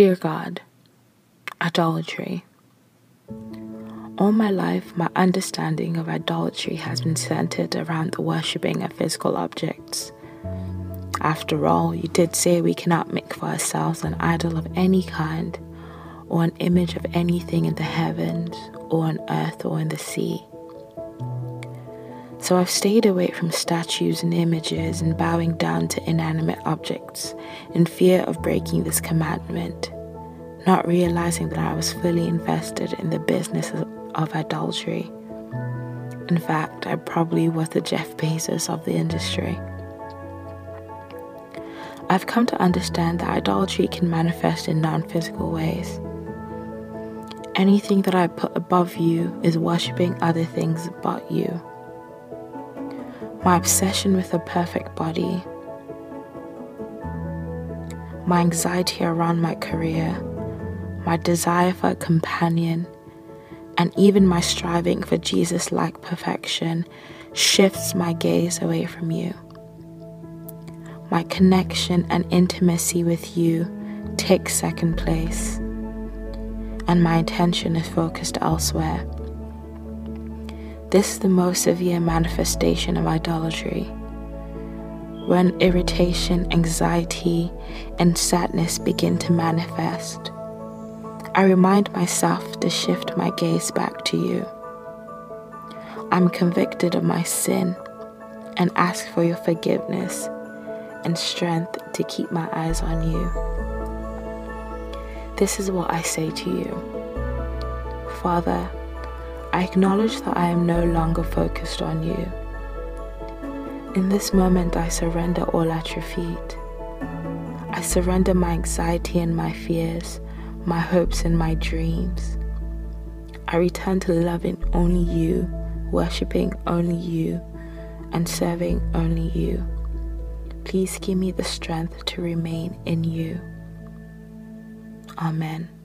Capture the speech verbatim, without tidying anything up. Dear God, idolatry. All my life, my understanding of idolatry has been centered around the worshipping of physical objects. After all, you did say we cannot make for ourselves an idol of any kind, or an image of anything in the heavens, or on earth, or in the sea. So I've stayed away from statues and images and bowing down to inanimate objects in fear of breaking this commandment, not realizing that I was fully invested in the business of idolatry. In fact, I probably was the Jeff Bezos of the industry. I've come to understand that idolatry can manifest in non-physical ways. Anything that I put above you is worshipping other things but you. My obsession with a perfect body, my anxiety around my career, my desire for a companion, and even my striving for Jesus-like perfection shifts my gaze away from you. My connection and intimacy with you takes second place, and my attention is focused elsewhere. This is the most severe manifestation of idolatry, when irritation, anxiety, and sadness begin to manifest. I remind myself to shift my gaze back to you. I'm convicted of my sin and ask for your forgiveness and strength to keep my eyes on you. This is what I say to you. Father, I acknowledge that I am no longer focused on you. In this moment, I surrender all at your feet. I surrender my anxiety and my fears, my hopes and my dreams. I return to loving only you, worshipping only you, and serving only you. Please give me the strength to remain in you. Amen.